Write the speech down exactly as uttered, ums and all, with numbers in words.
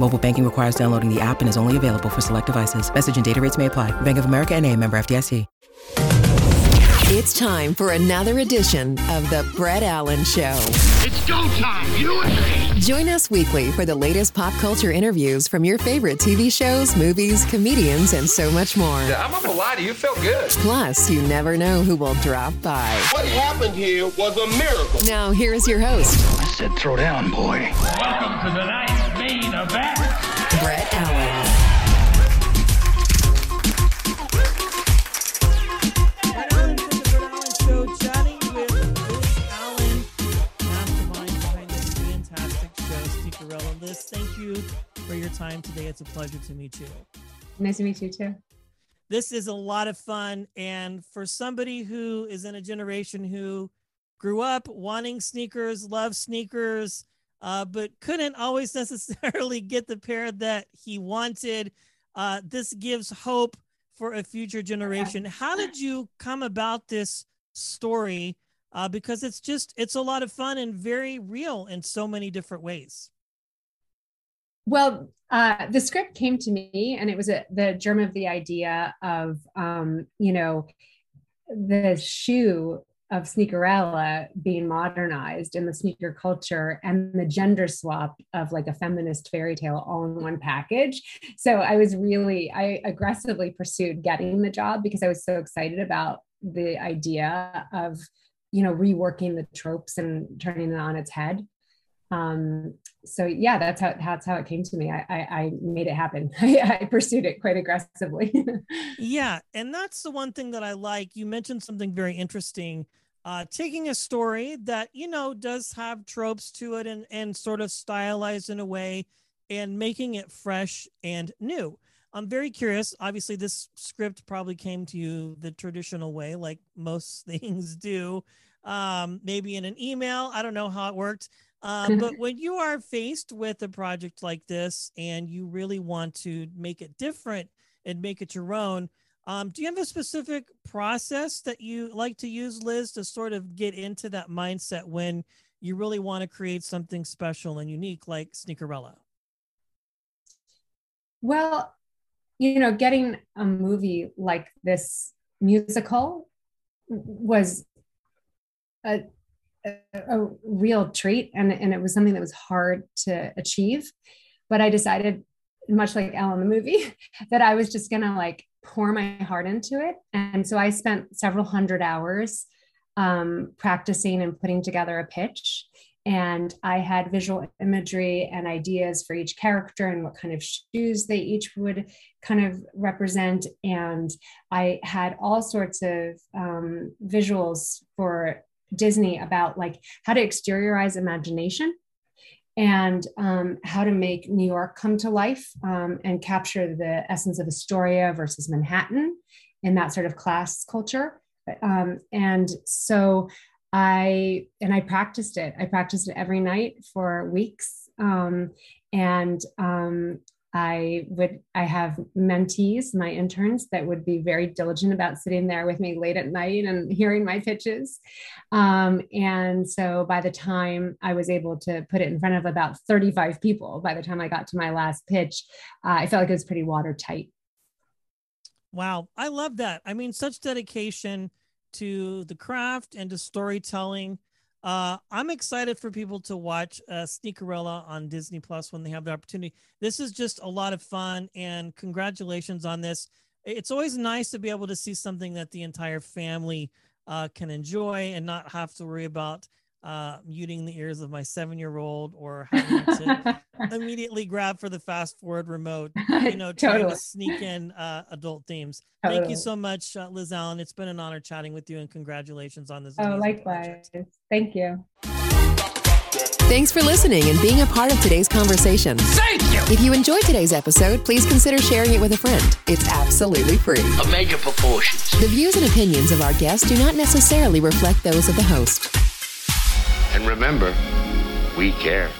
Mobile banking requires downloading the app and is only available for select devices. Message and data rates may apply. Bank of America N A, member F D I C. It's time for another edition of The Brett Allen Show. It's go time, you and me! Join us weekly for the latest pop culture interviews from your favorite T V shows, movies, comedians, and so much more. Yeah, I'm not gonna lie to you, it felt good. Plus, you never know who will drop by. What happened here was a miracle. Now, here is your host. I said throw down, boy. Welcome to the night's main event. Brett Allen. Thank you for your time today. It's a pleasure to meet you. Nice to meet you too. This is a lot of fun. And for somebody who is in a generation who grew up wanting sneakers, loved sneakers, uh, but couldn't always necessarily get the pair that he wanted, uh, this gives hope for a future generation. Yeah. How did you come about this story? Uh, because it's just, it's a lot of fun and very real in so many different ways. Well, uh, the script came to me, and it was a, the germ of the idea of, um, you know, the shoe of Sneakerella being modernized in the sneaker culture and the gender swap of like a feminist fairy tale all in one package. So I was really, I aggressively pursued getting the job because I was so excited about the idea of, you know, reworking the tropes and turning it on its head. Um, so yeah, that's how, that's how it came to me. I, I, I made it happen. I, I pursued it quite aggressively. Yeah. And that's the one thing that I like. You mentioned something very interesting, uh, taking a story that, you know, does have tropes to it and, and sort of stylized in a way and making it fresh and new. I'm very curious. Obviously this script probably came to you the traditional way, like most things do, um, maybe in an email. I don't know how it worked. Uh, but when you are faced with a project like this and you really want to make it different and make it your own, um, do you have a specific process that you like to use, Liz, to sort of get into that mindset when you really want to create something special and unique like Sneakerella? Well, you know, getting a movie like this musical was a a real treat. And, and it was something that was hard to achieve, but I decided, much like Elle in the movie, that I was just going to like pour my heart into it. And so I spent several hundred hours um, practicing and putting together a pitch. And I had visual imagery and ideas for each character and what kind of shoes they each would kind of represent. And I had all sorts of um, visuals for Disney about like how to exteriorize imagination and um, how to make New York come to life um, and capture the essence of Astoria versus Manhattan in that sort of class culture. Um, and so I, and I practiced it. I practiced it every night for weeks. Um, and um, I would, I have mentees, my interns, that would be very diligent about sitting there with me late at night and hearing my pitches. Um, and so by the time I was able to put it in front of about thirty-five people, by the time I got to my last pitch, uh, I felt like it was pretty watertight. Wow. I love that. I mean, such dedication to the craft and to storytelling. Uh, I'm excited for people to watch uh, Sneakerella on Disney Plus when they have the opportunity. This is just a lot of fun, and congratulations on this. It's always nice to be able to see something that the entire family uh, can enjoy and not have to worry about uh, muting the ears of my seven-year-old or having to immediately grab for the fast-forward remote, you know, trying totally. to sneak in uh, adult themes. Totally. Thank you so much, uh, Liz Allen. It's been an honor chatting with you, and congratulations on this. Oh, likewise. Project. Thank you. Thanks for listening and being a part of today's conversation. Thank you! If you enjoyed today's episode, please consider sharing it with a friend. It's absolutely free. Omega proportions. The views and opinions of our guests do not necessarily reflect those of the host. And remember, we care.